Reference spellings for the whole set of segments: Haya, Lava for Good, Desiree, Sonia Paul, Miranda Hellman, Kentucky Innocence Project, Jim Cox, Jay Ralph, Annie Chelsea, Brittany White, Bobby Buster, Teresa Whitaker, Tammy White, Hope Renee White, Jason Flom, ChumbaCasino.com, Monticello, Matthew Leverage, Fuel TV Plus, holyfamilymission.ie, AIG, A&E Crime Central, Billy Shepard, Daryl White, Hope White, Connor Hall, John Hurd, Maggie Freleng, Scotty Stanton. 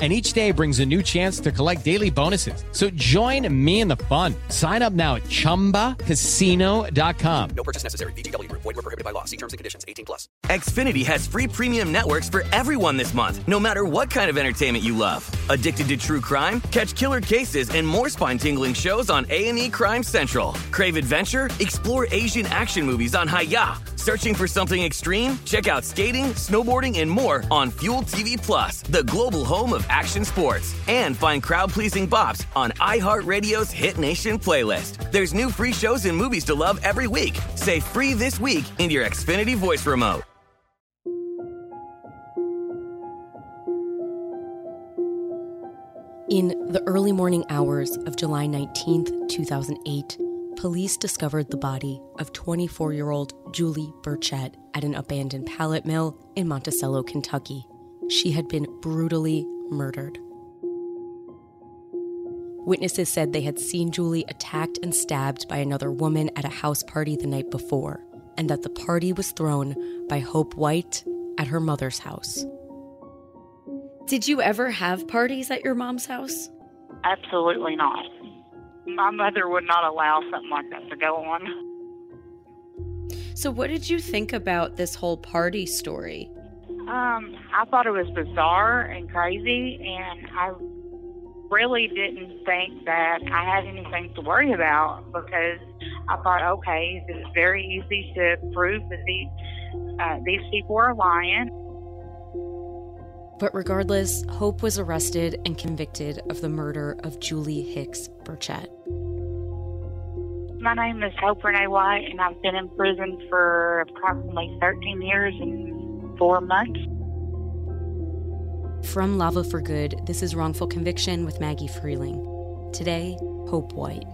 And each day brings a new chance to collect daily bonuses. So join me in the fun. Sign up now at ChumbaCasino.com. No purchase necessary. VGW. Void where prohibited by law. See terms and conditions. 18 plus. Xfinity has free premium networks for everyone this month, no matter what kind of entertainment you love. Addicted to true crime? Catch killer cases and more spine-tingling shows on A&E Crime Central. Crave adventure? Explore Asian action movies on Haya. Searching for something extreme? Check out skating, snowboarding, and more on Fuel TV Plus, the global home of action sports. And find crowd-pleasing bops on iHeartRadio's Hit Nation playlist. There's new free shows and movies to love every week. Say free this week in your Xfinity voice remote. In the early morning hours of July 19th, 2008, police discovered the body of 24-year-old Julie Burchett at an abandoned pallet mill in Monticello, Kentucky. She had been brutally murdered. Witnesses said they had seen Julie attacked and stabbed by another woman at a house party the night before, and that the party was thrown by Hope White at her mother's house. Did you ever have parties at your mom's house? Absolutely not. My mother would not allow something like that to go on. So what did you think about this whole party story? I thought it was bizarre and crazy, and I really didn't think that I had anything to worry about, because I thought, okay, it's very easy to prove that these people are lying. But regardless, Hope was arrested and convicted of the murder of Julie Hicks Burchett. My name is Hope Renee White, and I've been in prison for approximately 13 years and 4 months. From Lava for Good, this is Wrongful Conviction with Maggie Freleng. Today, Hope White.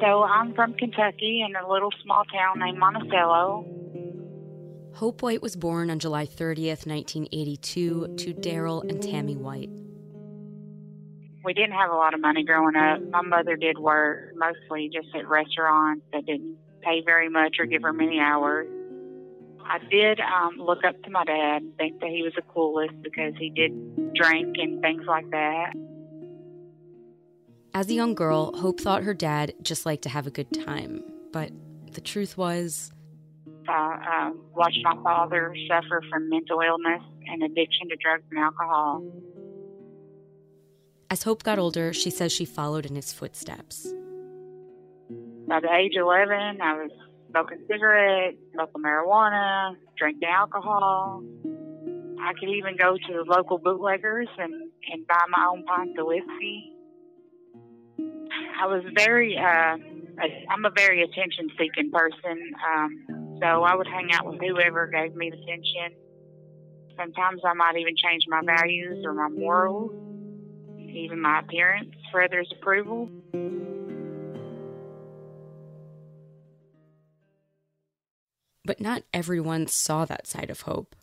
So I'm from Kentucky in a little small town named Monticello. Hope White was born on July 30th, 1982, to Daryl and Tammy White. We didn't have a lot of money growing up. My mother did work mostly just at restaurants that didn't pay very much or give her many hours. I did look up to my dad, think that he was the coolest because he did drink and things like that. As a young girl, Hope thought her dad just liked to have a good time. But the truth was, I watched my father suffer from mental illness and addiction to drugs and alcohol. As Hope got older, she says she followed in his footsteps. By the age of 11, I was smoking cigarettes, smoking marijuana, drinking alcohol. I could even go to the local bootleggers and buy my own pint of whiskey. I'm a very attention-seeking person, so I would hang out with whoever gave me attention. Sometimes I might even change my values or my morals, even my appearance for others' approval. But not everyone saw that side of Hope.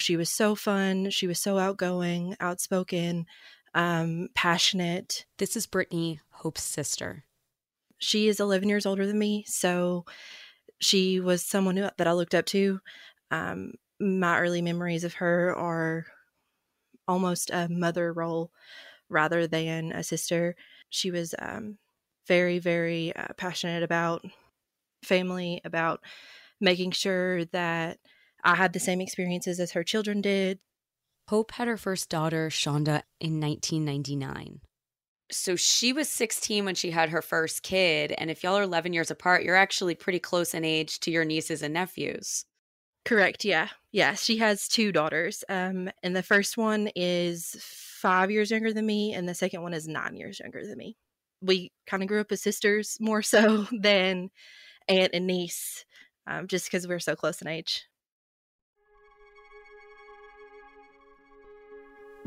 She was so fun, she was so outgoing, outspoken, passionate. This is Brittany, Hope's sister. She is 11 years older than me, so she was someone that I looked up to. My early memories of her are almost a mother role rather than a sister. She was very, very passionate about family, about making sure that I had the same experiences as her children did. Hope had her first daughter, Shonda, in 1999. So she was 16 when she had her first kid, and if y'all are 11 years apart, you're actually pretty close in age to your nieces and nephews. Correct, yeah. Yeah, she has two daughters, and the first one is 5 years younger than me, and the second one is 9 years younger than me. We kind of grew up as sisters more so than aunt and niece, just because we're so close in age.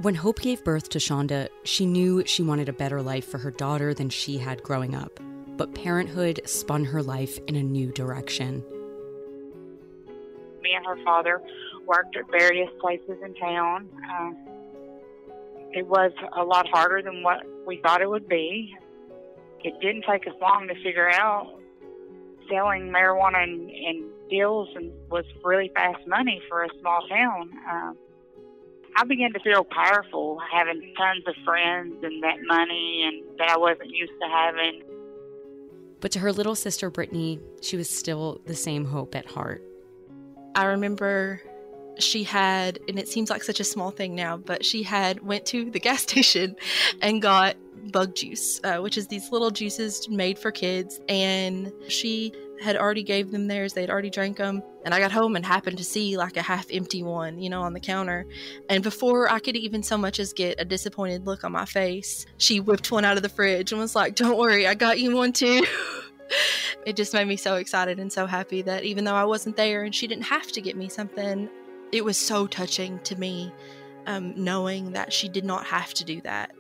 When Hope gave birth to Shonda, she knew she wanted a better life for her daughter than she had growing up. But parenthood spun her life in a new direction. Me and her father worked at various places in town. It was a lot harder than what we thought it would be. It didn't take us long to figure out selling marijuana and deals and was really fast money for a small town. I began to feel powerful, having tons of friends and that money and that I wasn't used to having. But to her little sister, Brittany, she was still the same Hope at heart. I remember she had, and it seems like such a small thing now, but she had went to the gas station and got bug juice, which is these little juices made for kids. And she had already gave them theirs. They'd already drank them. And I got home and happened to see like a half empty one, you know, on the counter. And before I could even so much as get a disappointed look on my face, she whipped one out of the fridge and was like, "Don't worry, I got you one too." It just made me so excited and so happy that even though I wasn't there and she didn't have to get me something, it was so touching to me, knowing that she did not have to do that.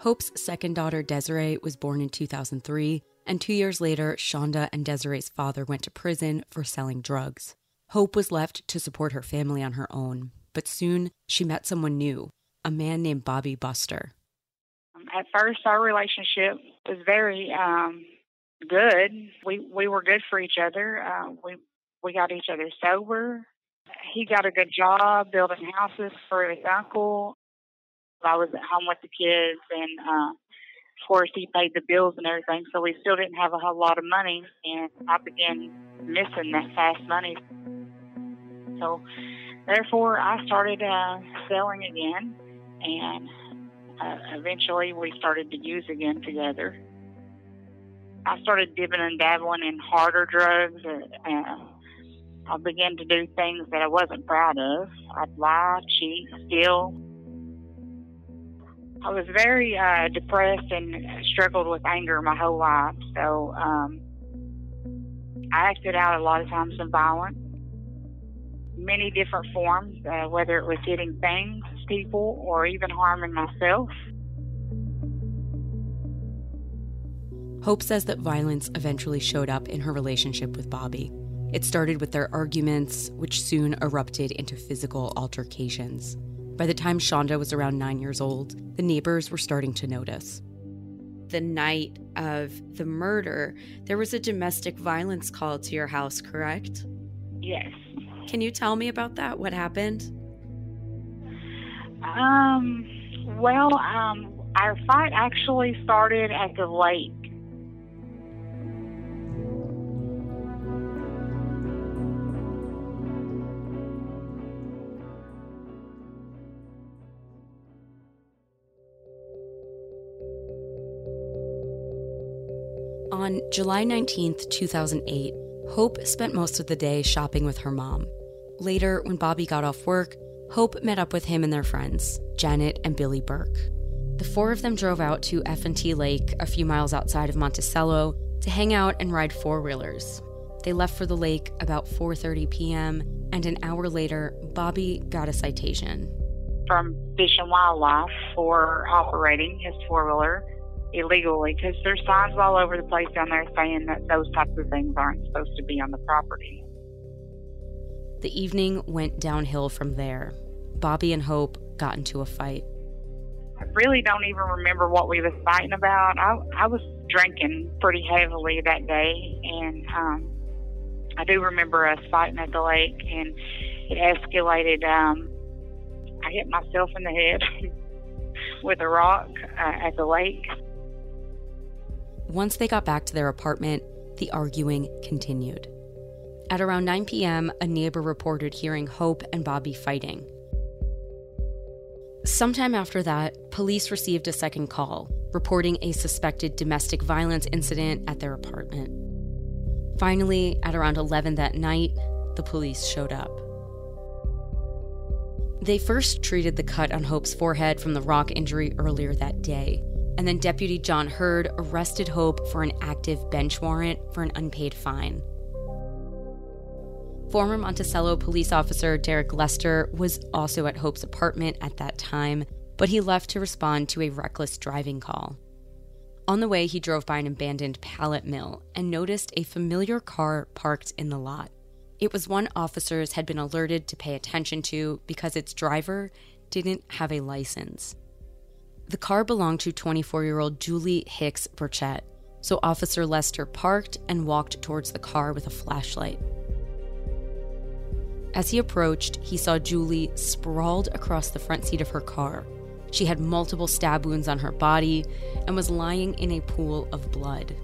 Hope's second daughter, Desiree, was born in 2003, and 2 years later, Shonda and Desiree's father went to prison for selling drugs. Hope was left to support her family on her own, but soon she met someone new, a man named Bobby Buster. At first, our relationship was very good. We were good for each other. We got each other sober. He got a good job building houses for his uncle. I was at home with the kids, and of course he paid the bills and everything, so we still didn't have a whole lot of money, and I began missing that fast money. So therefore I started selling again, and eventually we started to use again together. I started dipping and dabbling in harder drugs. I began to do things that I wasn't proud of. I'd lie, cheat, steal. I was very depressed and struggled with anger my whole life, so I acted out a lot of times in violence, many different forms, whether it was hitting things, people, or even harming myself. Hope says that violence eventually showed up in her relationship with Bobby. It started with their arguments, which soon erupted into physical altercations. By the time Shonda was around 9 years old, the neighbors were starting to notice. The night of the murder, there was a domestic violence call to your house, correct? Yes. Can you tell me about that? What happened? Our fight actually started at the lake. On July 19th, 2008, Hope spent most of the day shopping with her mom. Later, when Bobby got off work, Hope met up with him and their friends, Janet and Billy Burke. The four of them drove out to F&T Lake, a few miles outside of Monticello, to hang out and ride four-wheelers. They left for the lake about 4:30 p.m., and an hour later, Bobby got a citation. From Fish and Wildlife for operating his four-wheeler illegally, because there's signs all over the place down there saying that those types of things aren't supposed to be on the property. The evening went downhill from there. Bobby and Hope got into a fight. I really don't even remember what we was fighting about. I was drinking pretty heavily that day, and I do remember us fighting at the lake, and it escalated. I hit myself in the head with a rock at the lake. Once they got back to their apartment, the arguing continued. At around 9 p.m., a neighbor reported hearing Hope and Bobby fighting. Sometime after that, police received a second call, reporting a suspected domestic violence incident at their apartment. Finally, at around 11 that night, the police showed up. They first treated the cut on Hope's forehead from the rock injury earlier that day, and then Deputy John Hurd arrested Hope for an active bench warrant for an unpaid fine. Former Monticello police officer Derek Lester was also at Hope's apartment at that time, but he left to respond to a reckless driving call. On the way, he drove by an abandoned pallet mill and noticed a familiar car parked in the lot. It was one officers had been alerted to pay attention to because its driver didn't have a license. The car belonged to 24-year-old Julie Hicks Burchett, so Officer Lester parked and walked towards the car with a flashlight. As he approached, he saw Julie sprawled across the front seat of her car. She had multiple stab wounds on her body and was lying in a pool of blood,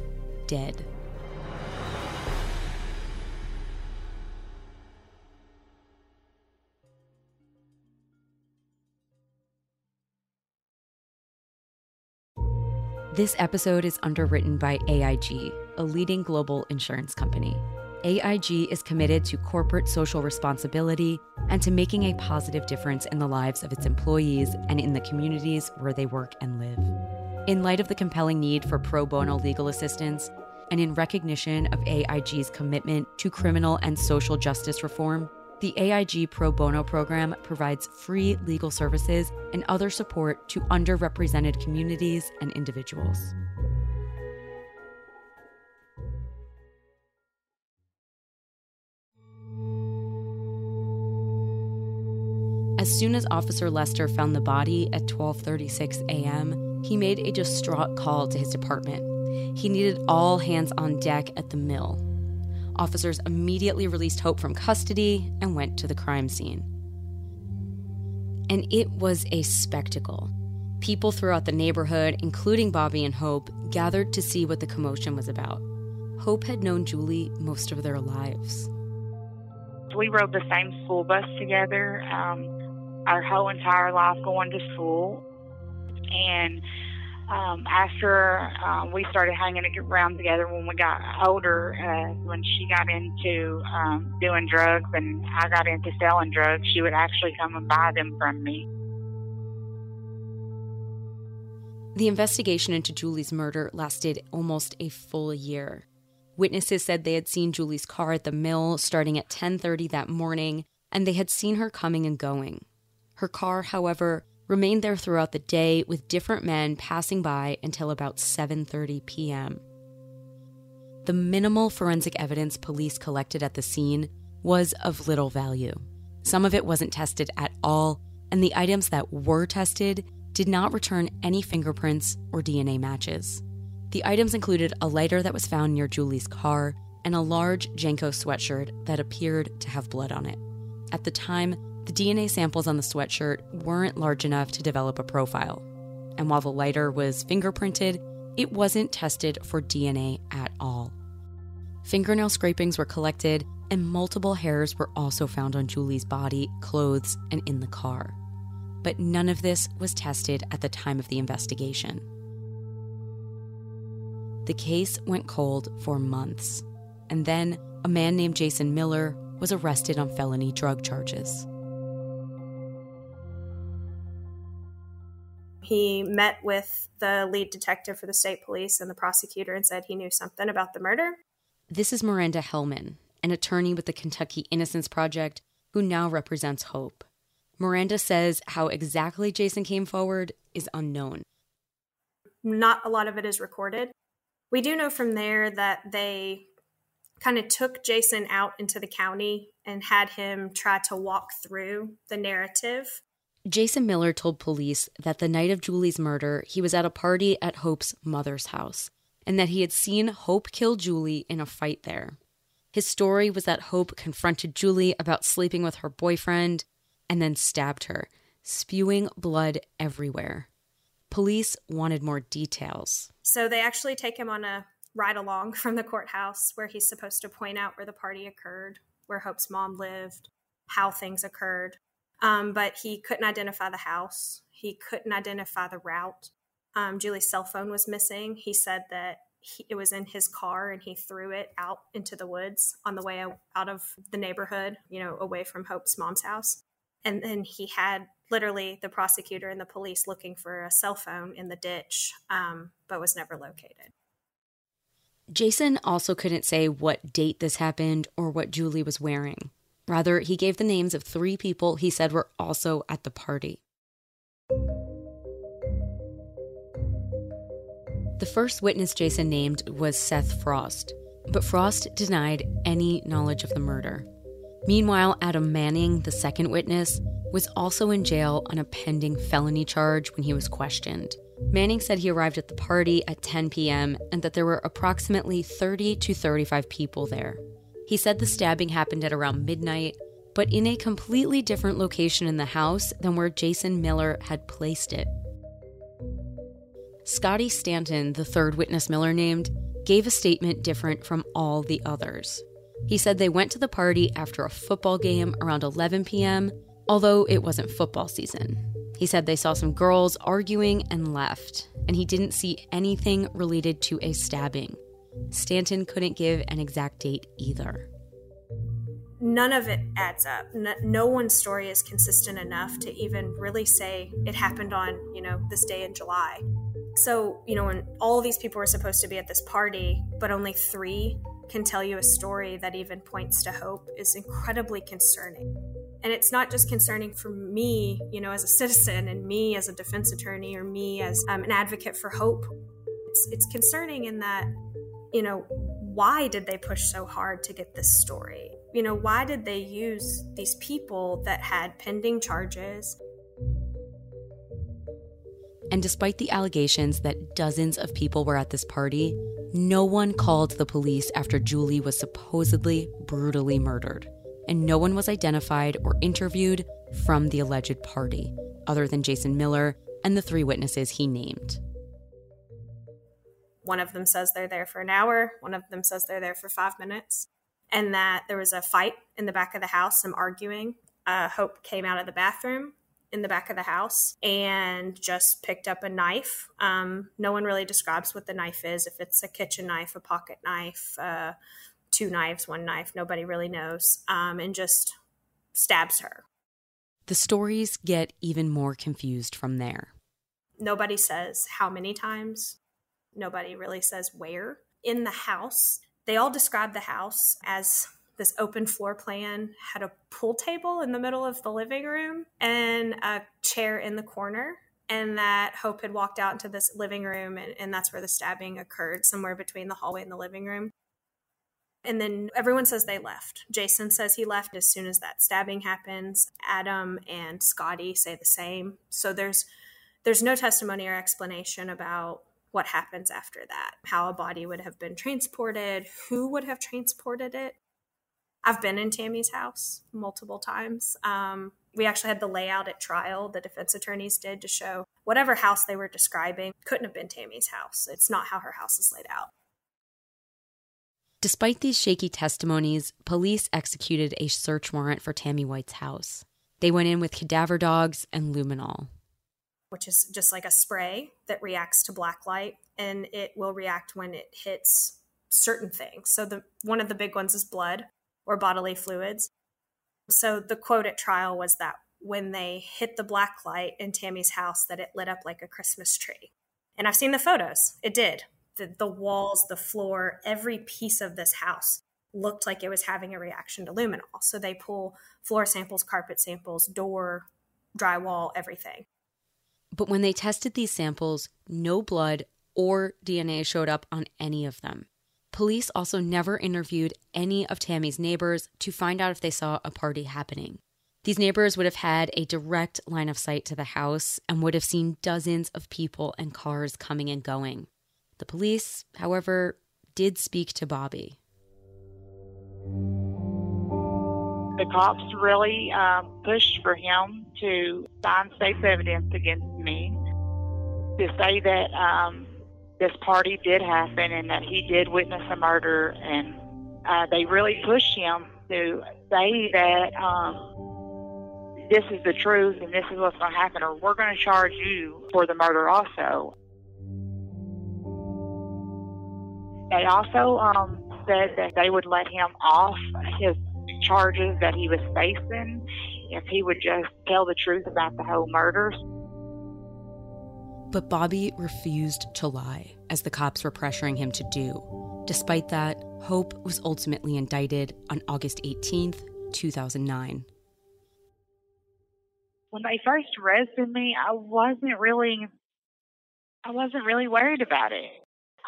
dead. This episode is underwritten by AIG, a leading global insurance company. AIG is committed to corporate social responsibility and to making a positive difference in the lives of its employees and in the communities where they work and live. In light of the compelling need for pro bono legal assistance, and in recognition of AIG's commitment to criminal and social justice reform, the AIG Pro Bono program provides free legal services and other support to underrepresented communities and individuals. As soon as Officer Lester found the body at 12:36 a.m., he made a distraught call to his department. He needed all hands on deck at the mill. Officers immediately released Hope from custody and went to the crime scene. And it was a spectacle. People throughout the neighborhood, including Bobby and Hope, gathered to see what the commotion was about. Hope had known Julie most of their lives. We rode the same school bus together. Our whole entire life going to school. And after we started hanging around together when we got older, when she got into doing drugs and I got into selling drugs, she would actually come and buy them from me. The investigation into Julie's murder lasted almost a full year. Witnesses said they had seen Julie's car at the mill starting at 10:30 that morning, and they had seen her coming and going. Her car, however, remained there throughout the day with different men passing by until about 7:30 p.m. The minimal forensic evidence police collected at the scene was of little value. Some of it wasn't tested at all, and the items that were tested did not return any fingerprints or DNA matches. The items included a lighter that was found near Julie's car and a large Janko sweatshirt that appeared to have blood on it. At the time, the DNA samples on the sweatshirt weren't large enough to develop a profile. And while the lighter was fingerprinted, it wasn't tested for DNA at all. Fingernail scrapings were collected, and multiple hairs were also found on Julie's body, clothes, and in the car. But none of this was tested at the time of the investigation. The case went cold for months, and then a man named Jason Miller was arrested on felony drug charges. He met with the lead detective for the state police and the prosecutor and said he knew something about the murder. This is Miranda Hellman, an attorney with the Kentucky Innocence Project, who now represents Hope. Miranda says how exactly Jason came forward is unknown. Not a lot of it is recorded. We do know from there that they kind of took Jason out into the county and had him try to walk through the narrative. Jason Miller told police that the night of Julie's murder, he was at a party at Hope's mother's house, and that he had seen Hope kill Julie in a fight there. His story was that Hope confronted Julie about sleeping with her boyfriend and then stabbed her, spewing blood everywhere. Police wanted more details. So they actually take him on a ride along from the courthouse where he's supposed to point out where the party occurred, where Hope's mom lived, how things occurred. But he couldn't identify the house. He couldn't identify the route. Julie's cell phone was missing. He said that it was in his car and he threw it out into the woods on the way out of the neighborhood, away from Hope's mom's house. And then he had literally the prosecutor and the police looking for a cell phone in the ditch, but was never located. Jason also couldn't say what date this happened or what Julie was wearing. Rather, he gave the names of three people he said were also at the party. The first witness Jason named was Seth Frost, but Frost denied any knowledge of the murder. Meanwhile, Adam Manning, the second witness, was also in jail on a pending felony charge when he was questioned. Manning said he arrived at the party at 10 p.m. and that there were approximately 30 to 35 people there. He said the stabbing happened at around midnight, but in a completely different location in the house than where Jason Miller had placed it. Scotty Stanton, the third witness Miller named, gave a statement different from all the others. He said they went to the party after a football game around 11 p.m., although it wasn't football season. He said they saw some girls arguing and left, and he didn't see anything related to a stabbing. Stanton couldn't give an exact date either. None of it adds up. No one's story is consistent enough to even really say it happened on, this day in July. So, when all these people were supposed to be at this party, but only three can tell you a story that even points to Hope is incredibly concerning. And it's not just concerning for me, as a citizen and me as a defense attorney or me as an advocate for Hope. It's concerning in that, why did they push so hard to get this story? Why did they use these people that had pending charges? And despite the allegations that dozens of people were at this party, no one called the police after Julie was supposedly brutally murdered. And no one was identified or interviewed from the alleged party, other than Jason Miller and the three witnesses he named. One of them says they're there for an hour. One of them says they're there for 5 minutes. And that there was a fight in the back of the house, some arguing. Hope came out of the bathroom in the back of the house and just picked up a knife. No one really describes what the knife is, if it's a kitchen knife, a pocket knife, two knives, one knife, nobody really knows, and just stabs her. The stories get even more confused from there. Nobody says how many times. Nobody really says where. In the house, they all describe the house as this open floor plan, had a pool table in the middle of the living room and a chair in the corner, and that Hope had walked out into this living room, and that's where the stabbing occurred, somewhere between the hallway and the living room. And then everyone says they left. Jason says he left as soon as that stabbing happens. Adam and Scotty say the same. So there's no testimony or explanation about what happens after that, how a body would have been transported, who would have transported it. I've been in Tammy's house multiple times. We actually had the layout at trial, the defense attorneys did, to show whatever house they were describing couldn't have been Tammy's house. It's not how her house is laid out. Despite these shaky testimonies, police executed a search warrant for Tammy White's house. They went in with cadaver dogs and luminol, which is just like a spray that reacts to black light, and it will react when it hits certain things. So one of the big ones is blood or bodily fluids. So the quote at trial was that when they hit the black light in Tammy's house, that it lit up like a Christmas tree. And I've seen the photos. It did. The walls, the floor, every piece of this house looked like it was having a reaction to luminol. So they pull floor samples, carpet samples, door, drywall, everything. But when they tested these samples, no blood or DNA showed up on any of them. Police also never interviewed any of Tammy's neighbors to find out if they saw a party happening. These neighbors would have had a direct line of sight to the house and would have seen dozens of people and cars coming and going. The police, however, did speak to Bobby. The cops really pushed for him to sign state's evidence against me, to say that this party did happen and that he did witness a murder, and they really pushed him to say that this is the truth and this is what's going to happen, or we're going to charge you for the murder also. They also said that they would let him off his charges that he was facing if he would just tell the truth about the whole murders. But Bobby refused to lie, as the cops were pressuring him to do. Despite that, Hope was ultimately indicted on August 18th, 2009. When they first arrested me, I wasn't really worried about it.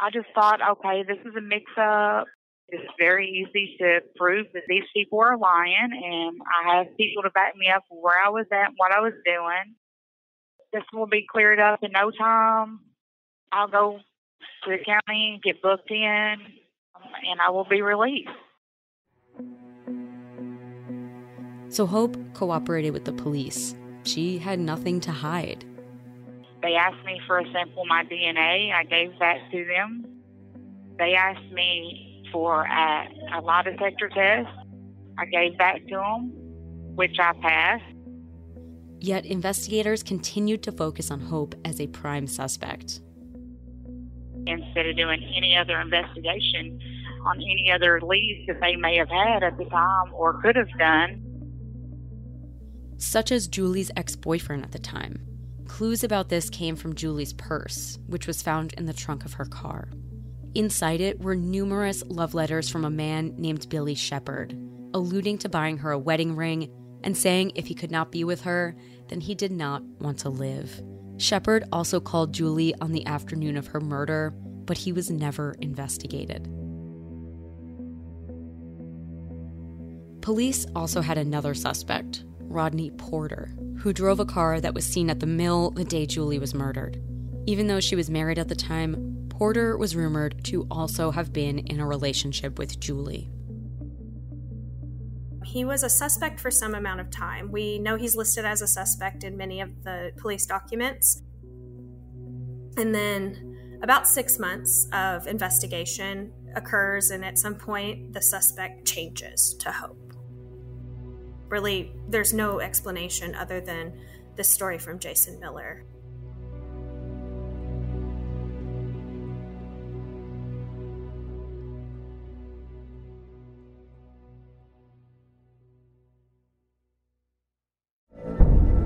I just thought, okay, this is a mix-up. It's very easy to prove that these people are lying, and I have people to back me up where I was at and what I was doing. This will be cleared up in no time. I'll go to the county, get booked in, and I will be released. So Hope cooperated with the police. She had nothing to hide. They asked me for a sample of my DNA. I gave that to them. They asked me for a lie detector test. I gave that to them, which I passed. Yet investigators continued to focus on Hope as a prime suspect. Instead of doing any other investigation on any other leads that they may have had at the time or could have done. Such as Julie's ex-boyfriend at the time. Clues about this came from Julie's purse, which was found in the trunk of her car. Inside it were numerous love letters from a man named Billy Shepard, alluding to buying her a wedding ring and saying if he could not be with her, then he did not want to live. Shepard also called Julie on the afternoon of her murder, but he was never investigated. Police also had another suspect, Rodney Porter, who drove a car that was seen at the mill the day Julie was murdered. Even though she was married at the time, Porter was rumored to also have been in a relationship with Julie. He was a suspect for some amount of time. We know he's listed as a suspect in many of the police documents. And then about 6 months of investigation occurs, and at some point the suspect changes to Hope. Really, there's no explanation other than this story from Jason Miller.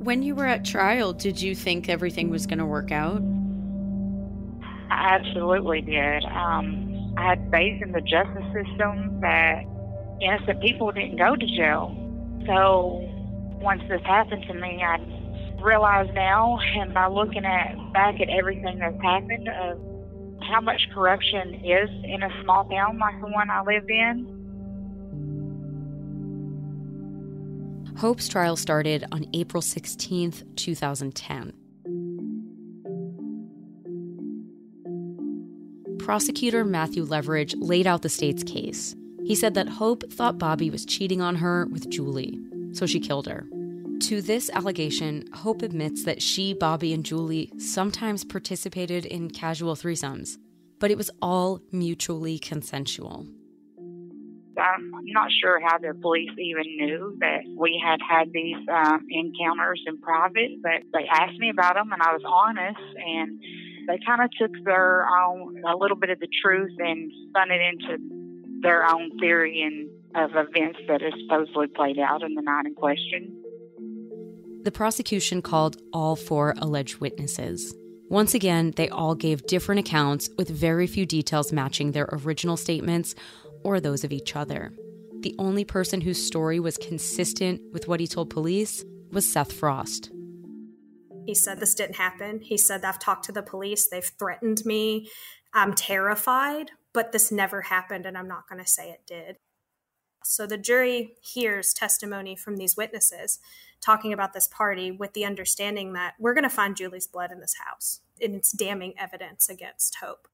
When you were at trial, did you think everything was going to work out? I absolutely did. I had faith in the justice system that innocent people didn't go to jail. So once this happened to me, I realize now, and by looking back at everything that's happened, how much corruption is in a small town like the one I lived in. Hope's trial started on April 16th, 2010. Prosecutor Matthew Leverage laid out the state's case. He said that Hope thought Bobby was cheating on her with Julie, so she killed her. To this allegation, Hope admits that she, Bobby, and Julie sometimes participated in casual threesomes, but it was all mutually consensual. I'm not sure how the police even knew that we had these encounters in private, but they asked me about them, and I was honest, and they kind of took their own, a little bit of the truth and spun it into their own theory and of events that are supposedly played out in the night in question. The prosecution called all four alleged witnesses. Once again, they all gave different accounts with very few details matching their original statements or those of each other. The only person whose story was consistent with what he told police was Seth Frost. He said this didn't happen. He said, I've talked to the police. They've threatened me. I'm terrified, but this never happened, and I'm not going to say it did. So the jury hears testimony from these witnesses talking about this party with the understanding that we're going to find Julie's blood in this house, and it's damning evidence against Hope.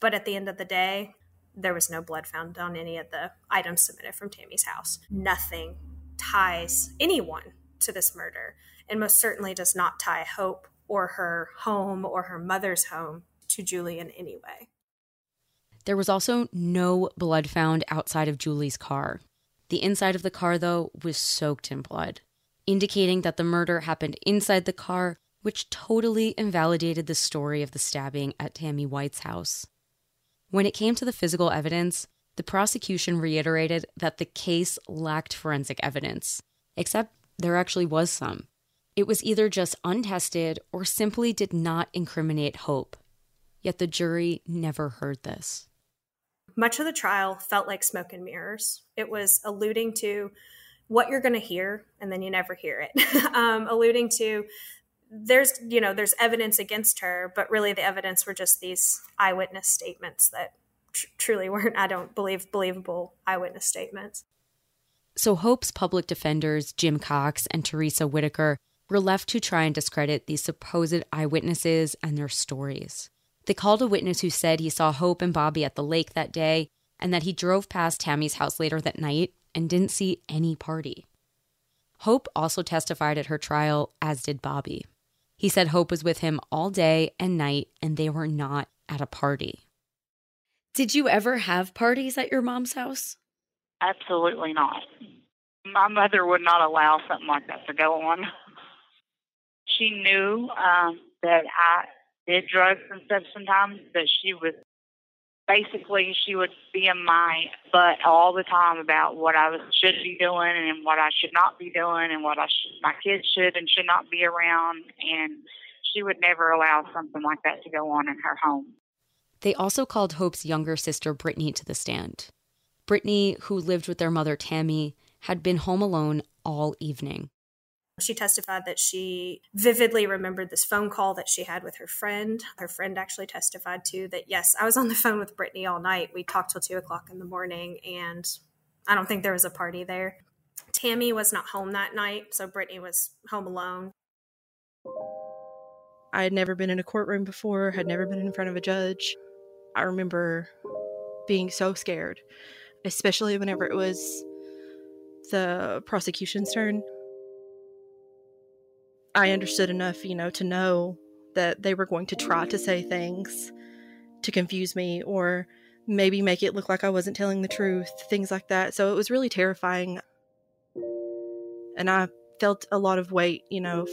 But at the end of the day, there was no blood found on any of the items submitted from Tammy's house. Nothing ties anyone to this murder, and most certainly does not tie Hope or her home or her mother's home to Julie in any way. There was also no blood found outside of Julie's car. The inside of the car, though, was soaked in blood, indicating that the murder happened inside the car, which totally invalidated the story of the stabbing at Tammy White's house. When it came to the physical evidence, the prosecution reiterated that the case lacked forensic evidence, except there actually was some. It was either just untested or simply did not incriminate Hope. Yet the jury never heard this. Much of the trial felt like smoke and mirrors. It was alluding to what you're going to hear, and then you never hear it. Alluding to there's evidence against her, but really the evidence were just these eyewitness statements that truly weren't, I don't believe, believable eyewitness statements. So Hope's public defenders, Jim Cox and Teresa Whitaker, were left to try and discredit these supposed eyewitnesses and their stories. They called a witness who said he saw Hope and Bobby at the lake that day and that he drove past Tammy's house later that night and didn't see any party. Hope also testified at her trial, as did Bobby. He said Hope was with him all day and night, and they were not at a party. Did you ever have parties at your mom's house? Absolutely not. My mother would not allow something like that to go on. She knew that I did drugs and stuff sometimes, but she would be in my butt all the time about what I should be doing and what I should not be doing and what my kids should and should not be around, and she would never allow something like that to go on in her home. They also called Hope's younger sister, Brittany, to the stand. Brittany, who lived with their mother, Tammy, had been home alone all evening. She testified that she vividly remembered this phone call that she had with her friend. Her friend actually testified, too, that, yes, I was on the phone with Brittany all night. We talked till 2 o'clock in the morning, and I don't think there was a party there. Tammy was not home that night, so Brittany was home alone. I had never been in a courtroom before, had never been in front of a judge. I remember being so scared, especially whenever it was the prosecution's turn. I understood enough, to know that they were going to try to say things to confuse me or maybe make it look like I wasn't telling the truth, things like that. So it was really terrifying. And I felt a lot of weight,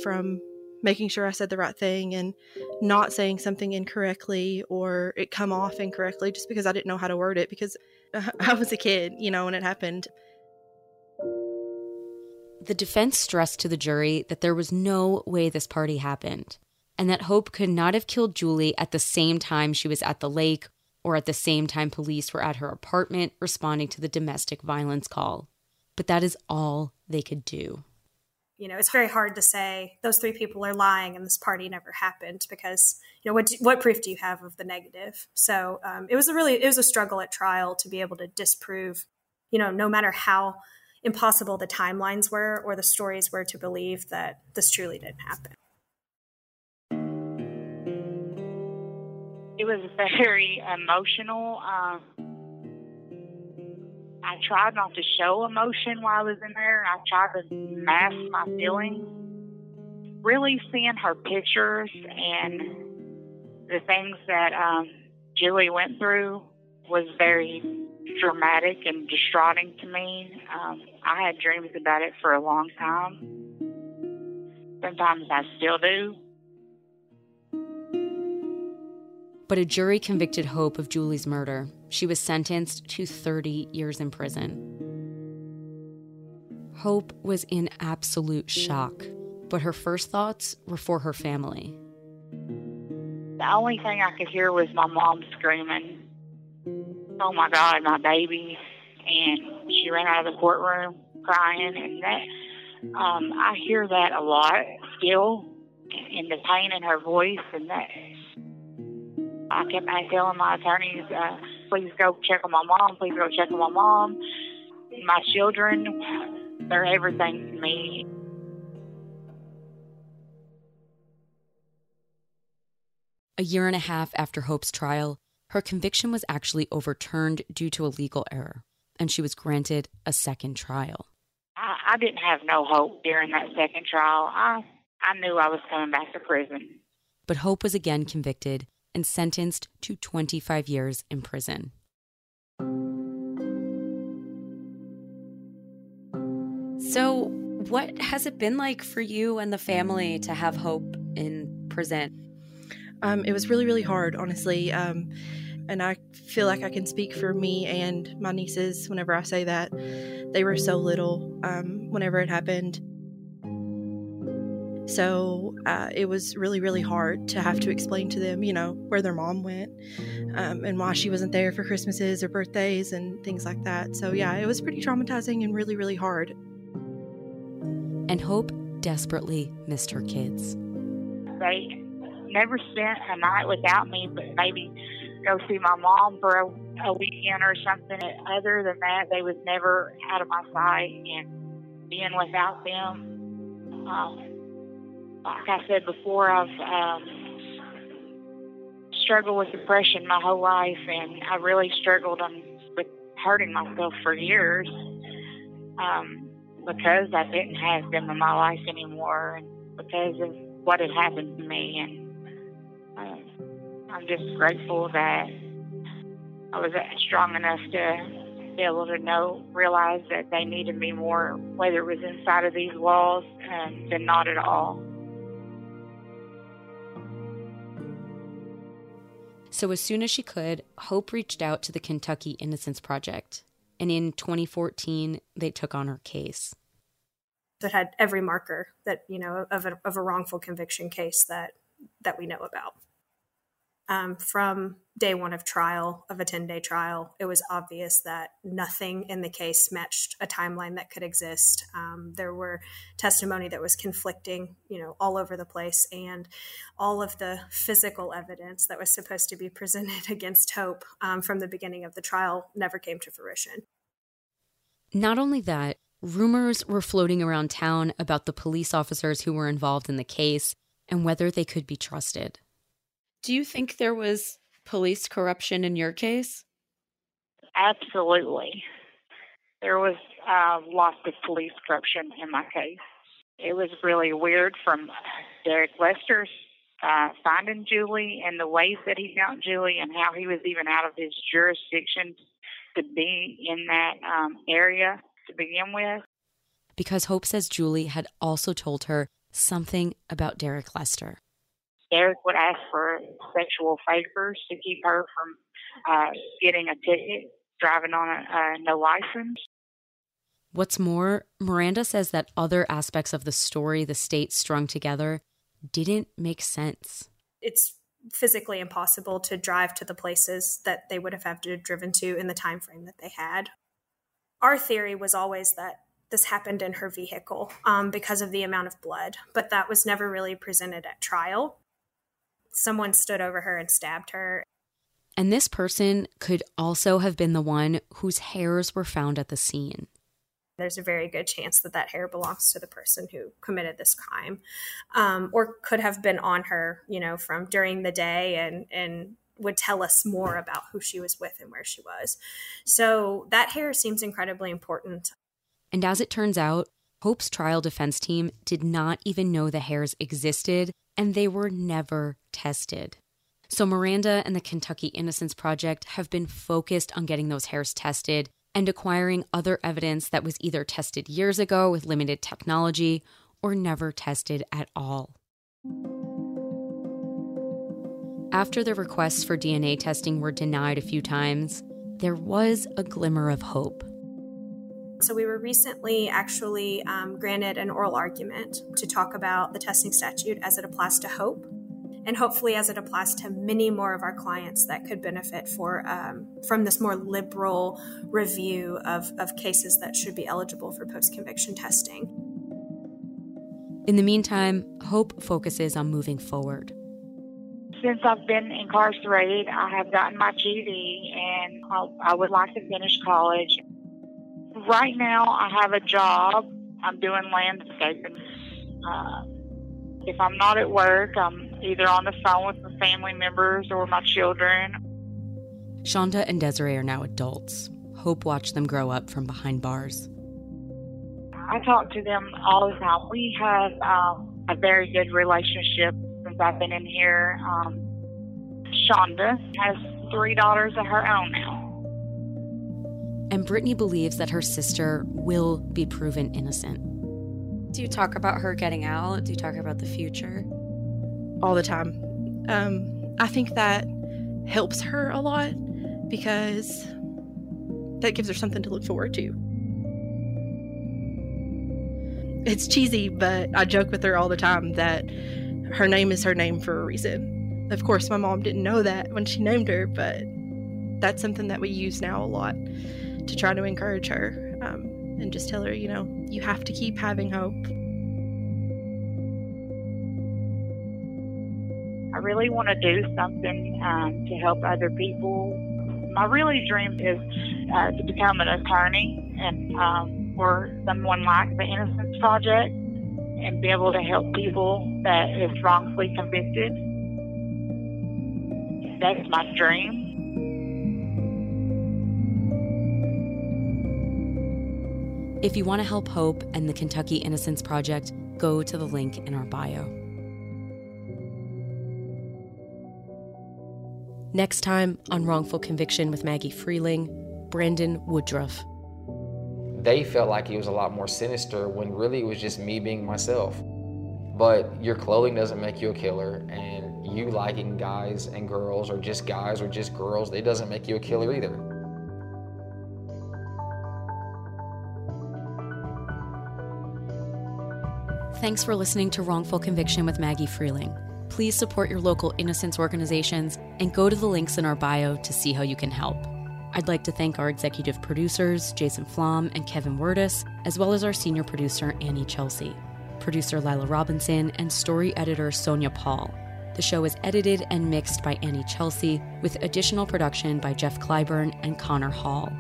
from making sure I said the right thing and not saying something incorrectly or it come off incorrectly just because I didn't know how to word it because I was a kid, when it happened. The defense stressed to the jury that there was no way this party happened and that Hope could not have killed Julie at the same time she was at the lake or at the same time police were at her apartment responding to the domestic violence call. But that is all they could do. you know, it's very hard to say those three people are lying and this party never happened because, you know, what proof do you have of the negative? So it was a struggle at trial to be able to disprove, you know, no matter how impossible the timelines were or the stories were to believe that this truly didn't happen. It was very emotional. I tried not to show emotion while I was in there. I tried to mask my feelings. Really seeing her pictures and the things that Julie went through was very dramatic and distraughting to me. I had dreams about it for a long time. Sometimes I still do. But a jury convicted Hope of Julie's murder. She was sentenced to 30 years in prison. Hope was in absolute shock, but her first thoughts were for her family. The only thing I could hear was my mom screaming, "Oh my God, my baby." And she ran out of the courtroom crying. And that, I hear that a lot still, and the pain in her voice and that. I kept telling my attorneys, please go check on my mom, please go check on my mom. My children, they're everything to me. A year and a half after Hope's trial, her conviction was actually overturned due to a legal error, and she was granted a second trial. I didn't have no hope during that second trial. I knew I was coming back to prison. But Hope was again convicted and sentenced to 25 years in prison. So what has it been like for you and the family to have Hope in prison? It was really, really hard, honestly. And I feel like I can speak for me and my nieces whenever I say that. They were so little whenever it happened. So it was really, really hard to have to explain to them, you know, where their mom went and why she wasn't there for Christmases or birthdays and things like that. So, yeah, it was pretty traumatizing and really, really hard. And Hope desperately missed her kids. They never spent a night without me, but maybe go see my mom for a weekend or something. Other than that, they was never out of my sight, and being without them, like I said before, I've struggled with depression my whole life, and I really struggled with hurting myself for years because I didn't have them in my life anymore and because of what had happened to me. And I'm just grateful that I was strong enough to be able to realize that they needed me more, whether it was inside of these walls than not at all. So as soon as she could, Hope reached out to the Kentucky Innocence Project. And in 2014, they took on her case. It had every marker that, you know, of a wrongful conviction case that we know about. From day one of trial, of a 10-day trial, it was obvious that nothing in the case matched a timeline that could exist. There were testimony that was conflicting, you know, all over the place, and all of the physical evidence that was supposed to be presented against Hope from the beginning of the trial never came to fruition. Not only that, rumors were floating around town about the police officers who were involved in the case and whether they could be trusted. Do you think there was police corruption in your case? Absolutely. There was lots of police corruption in my case. It was really weird, from Derek Lester's finding Julie and the ways that he found Julie and how he was even out of his jurisdiction to be in that area to begin with. Because Hope says Julie had also told her something about Derek Lester. Derek would ask for sexual favors to keep her from getting a ticket, driving on a no license. What's more, Miranda says that other aspects of the story the state strung together didn't make sense. It's physically impossible to drive to the places that they would have had to have driven to in the time frame that they had. Our theory was always that this happened in her vehicle because of the amount of blood, but that was never really presented at trial. Someone stood over her and stabbed her. And this person could also have been the one whose hairs were found at the scene. There's a very good chance that that hair belongs to the person who committed this crime, or could have been on her, you know, from during the day and would tell us more about who she was with and where she was. So that hair seems incredibly important. And as it turns out, Hope's trial defense team did not even know the hairs existed, and they were never tested. So Miranda and the Kentucky Innocence Project have been focused on getting those hairs tested and acquiring other evidence that was either tested years ago with limited technology or never tested at all. After the requests for DNA testing were denied a few times, there was a glimmer of hope. So we were recently actually granted an oral argument to talk about the testing statute as it applies to Hope, and hopefully as it applies to many more of our clients that could benefit from this more liberal review of cases that should be eligible for post-conviction testing. In the meantime, Hope focuses on moving forward. Since I've been incarcerated, I have gotten my GED, and I would like to finish college. Right now, I have a job. I'm doing landscaping. If I'm not at work, I'm either on the phone with my family members or my children. Shonda and Desiree are now adults. Hope watched them grow up from behind bars. I talk to them all the time. We have a very good relationship since I've been in here. Shonda has 3 daughters of her own now. And Brittany believes that her sister will be proven innocent. Do you talk about her getting out? Do you talk about the future? All the time. I think that helps her a lot because that gives her something to look forward to. It's cheesy, but I joke with her all the time that her name is her name for a reason. Of course, my mom didn't know that when she named her, but that's something that we use now a lot to try to encourage her and just tell her, you know, you have to keep having hope. I really want to do something to help other people. My really dream is to become an attorney and or someone like the Innocence Project and be able to help people that is wrongfully convicted. That's my dream. If you want to help Hope and the Kentucky Innocence Project, go to the link in our bio. Next time on Wrongful Conviction with Maggie Freleng, Brandon Woodruff. They felt like he was a lot more sinister when really it was just me being myself. But your clothing doesn't make you a killer, and you liking guys and guys or just girls, it doesn't make you a killer either. Thanks for listening to Wrongful Conviction with Maggie Freleng. Please support your local innocence organizations and go to the links in our bio to see how you can help. I'd like to thank our executive producers, Jason Flom and Kevin Werdes, as well as our senior producer, Annie Chelsea, producer Lila Robinson, and story editor Sonia Paul. The show is edited and mixed by Annie Chelsea, with additional production by Jeff Clyburn and Connor Hall.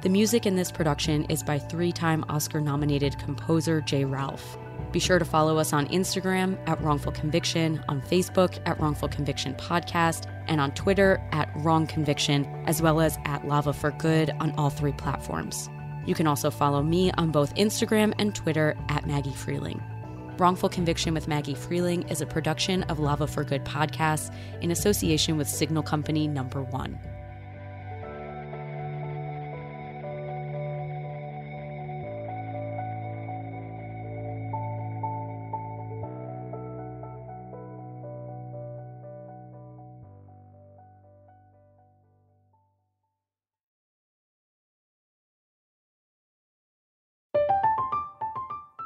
The music in this production is by 3-time Oscar-nominated composer Jay Ralph. Be sure to follow us on Instagram at Wrongful Conviction, on Facebook at Wrongful Conviction Podcast, and on Twitter at Wrong Conviction, as well as at Lava for Good on all 3 platforms. You can also follow me on both Instagram and Twitter at Maggie Freleng. Wrongful Conviction with Maggie Freleng is a production of Lava for Good Podcasts in association with Signal Company Number 1.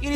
It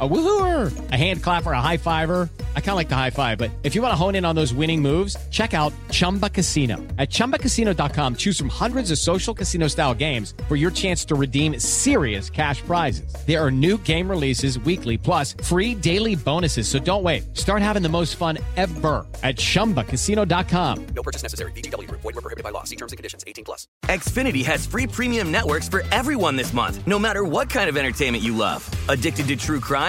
A woohooer, a hand clapper, a high fiver. I kind of like the high five, but if you want to hone in on those winning moves, check out Chumba Casino. At ChumbaCasino.com, choose from hundreds of social casino style games for your chance to redeem serious cash prizes. There are new game releases weekly, plus free daily bonuses. So don't wait. Start having the most fun ever at ChumbaCasino.com. No purchase necessary. VGW Group. Void where prohibited by law. See terms and conditions. 18+. Xfinity has free premium networks for everyone this month, no matter what kind of entertainment you love. Addicted to true crime?